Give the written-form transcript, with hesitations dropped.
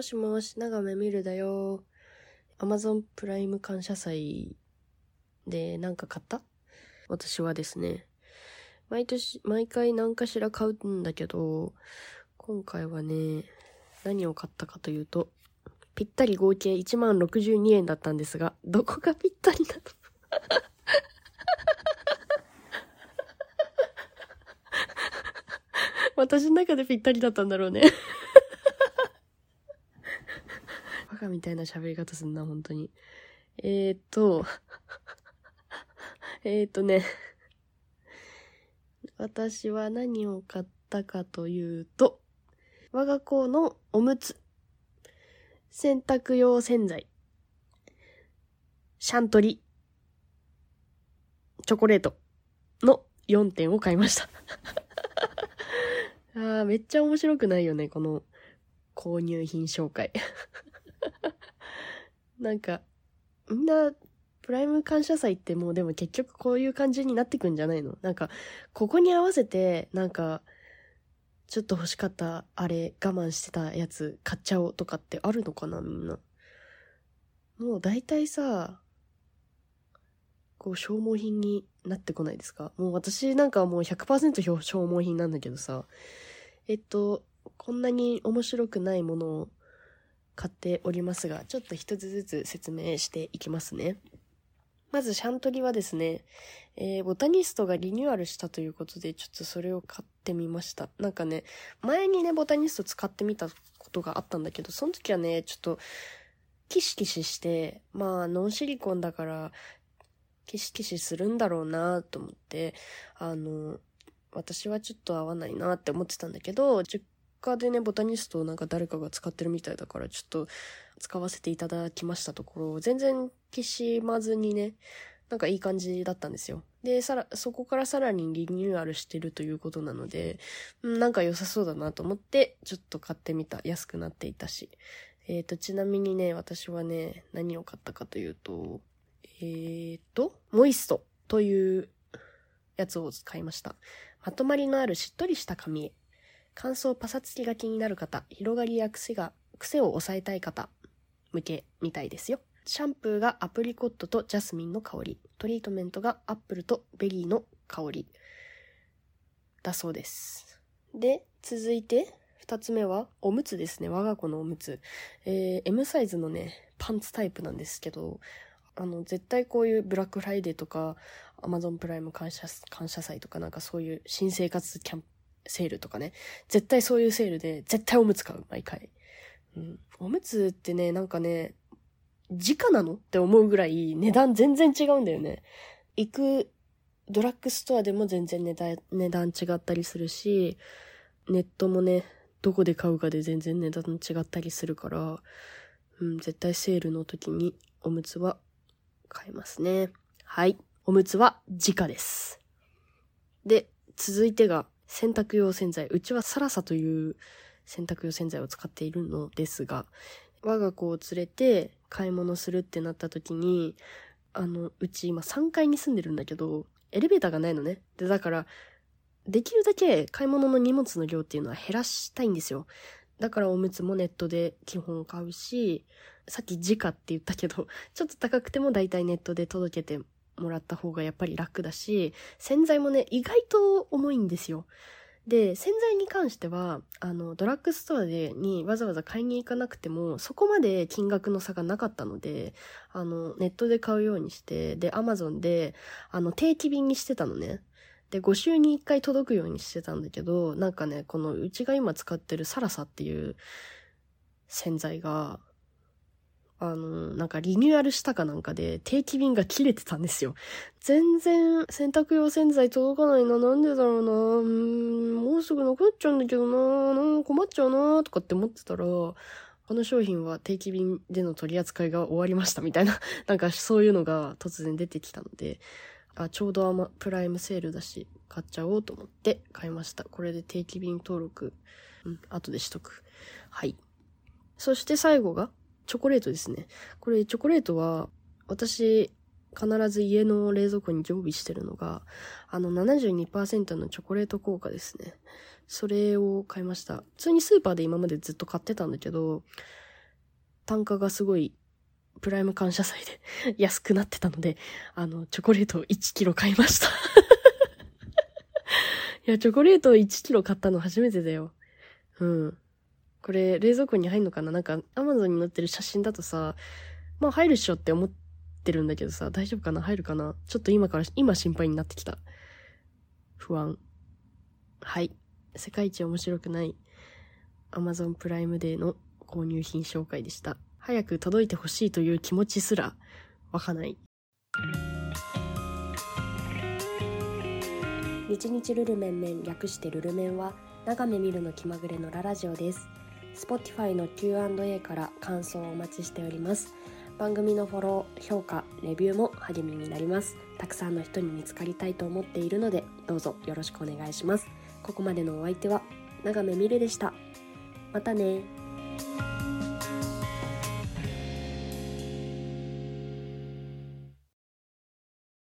もしもし、長め見るだよ。Amazon プライム感謝祭でなんか買った？私はですね、毎回何かしら買うんだけど、今回はね、何を買ったかというと、ぴったり合計10,062円だったんですが、どこがぴったりなの？私の中でぴったりだったんだろうね。バカみたいな喋り方すんな、本当に。私は何を買ったかというと、我が子のおむつ、洗濯用洗剤、シャントリ、チョコレートの4点を買いました。あー、めっちゃ面白くないよね、この購入品紹介。なんか、みんな、プライム感謝祭ってもうでも結局こういう感じになってくんじゃないの？なんか、ここに合わせて、なんか、ちょっと欲しかった、あれ、我慢してたやつ買っちゃおうとかってあるのかな、みんな。もう大体さ、こう消耗品になってこないですか？もう私なんかはもう 100% 消耗品なんだけどさ、こんなに面白くないものを買っておりますが、ちょっと一つずつ説明していきますね。まずシャントリはですね、ボタニストがリニューアルしたということで、ちょっとそれを買ってみました。なんかね、前にね、ボタニスト使ってみたことがあったんだけど、その時はね、ちょっとキシキシして、まあノンシリコンだから、キシキシするんだろうなと思って、私はちょっと合わないなって思ってたんだけど、実家でね、ボタニストをなんか誰かが使ってるみたいだから、ちょっと使わせていただきましたところ、全然きしまずにね、なんかいい感じだったんですよ。で、そこからさらにリニューアルしてるということなので、なんか良さそうだなと思って、ちょっと買ってみた。安くなっていたし。ちなみにね、私はね、何を買ったかというと、モイストというやつを使いました。まとまりのあるしっとりした髪へ。乾燥パサつきが気になる方、広がりや癖を抑えたい方向けみたいですよ。シャンプーがアプリコットとジャスミンの香り、トリートメントがアップルとベリーの香りだそうです。で、続いて2つ目はおむつですね。我が子のおむつ、M サイズのねパンツタイプなんですけど。絶対こういうブラックフライデーとか Amazon プライム感謝祭とかなんかそういう新生活キャンセールとかね、絶対そういうセールで絶対おむつ買う、毎回、うん、おむつってね、なんかね、時価なのって思うぐらい値段全然違うんだよね。行くドラッグストアでも全然値段違ったりするし、ネットもね、どこで買うかで全然値段違ったりするから、うん、絶対セールの時におむつは買えますね。はい。おむつは直です。で、続いてが洗濯用洗剤。うちはサラサという洗濯用洗剤を使っているのですが、我が子を連れて買い物するってなった時に、うち今3階に住んでるんだけど、エレベーターがないのね。で、だから、できるだけ買い物の荷物の量っていうのは減らしたいんですよ。だからおむつもネットで基本買うし、さっき時価って言ったけど、ちょっと高くても大体ネットで届けてもらった方がやっぱり楽だし、洗剤もね、意外と重いんですよ。で、洗剤に関しては、ドラッグストアにわざわざ買いに行かなくても、そこまで金額の差がなかったので、ネットで買うようにして、で、Amazon で、定期便にしてたのね。で、5週に1回届くようにしてたんだけど、なんかね、このうちが今使ってるサラサっていう洗剤が、なんかリニューアルしたかなんかで定期便が切れてたんですよ。全然洗濯用洗剤届かないな、なんでだろうな、もうすぐなくなっちゃうんだけどな、困っちゃうなとかって思ってたら、この商品は定期便での取り扱いが終わりましたみたいな、なんかそういうのが突然出てきたので、ちょうどプライムセールだし買っちゃおうと思って買いました。これで定期便登録、後でしとく。はい。そして最後がチョコレートですね。これチョコレートは私必ず家の冷蔵庫に常備してるのが72% のチョコレート効果ですね。それを買いました。普通にスーパーで今までずっと買ってたんだけど、単価がすごいプライム感謝祭で安くなってたので、チョコレートを1キロ買いました。いや、チョコレートを1キロ買ったの初めてだよ。うん。これ、冷蔵庫に入んのかな？なんか、Amazon に載ってる写真だとさ、まあ入るっしょって思ってるんだけどさ、大丈夫かな？入るかな？ちょっと今心配になってきた。不安。はい。世界一面白くない Amazon プライムデーの購入品紹介でした。早く届いてほしいという気持ちすらわかない。日々ルルメンメン、略してルルメンは、眺め見るの気まぐれのララジオです。Spotify の Q&A から感想をお待ちしております。番組のフォロー、評価、レビューも励みになります。たくさんの人に見つかりたいと思っているので、どうぞよろしくお願いします。ここまでのお相手は、眺めみるでした。またね。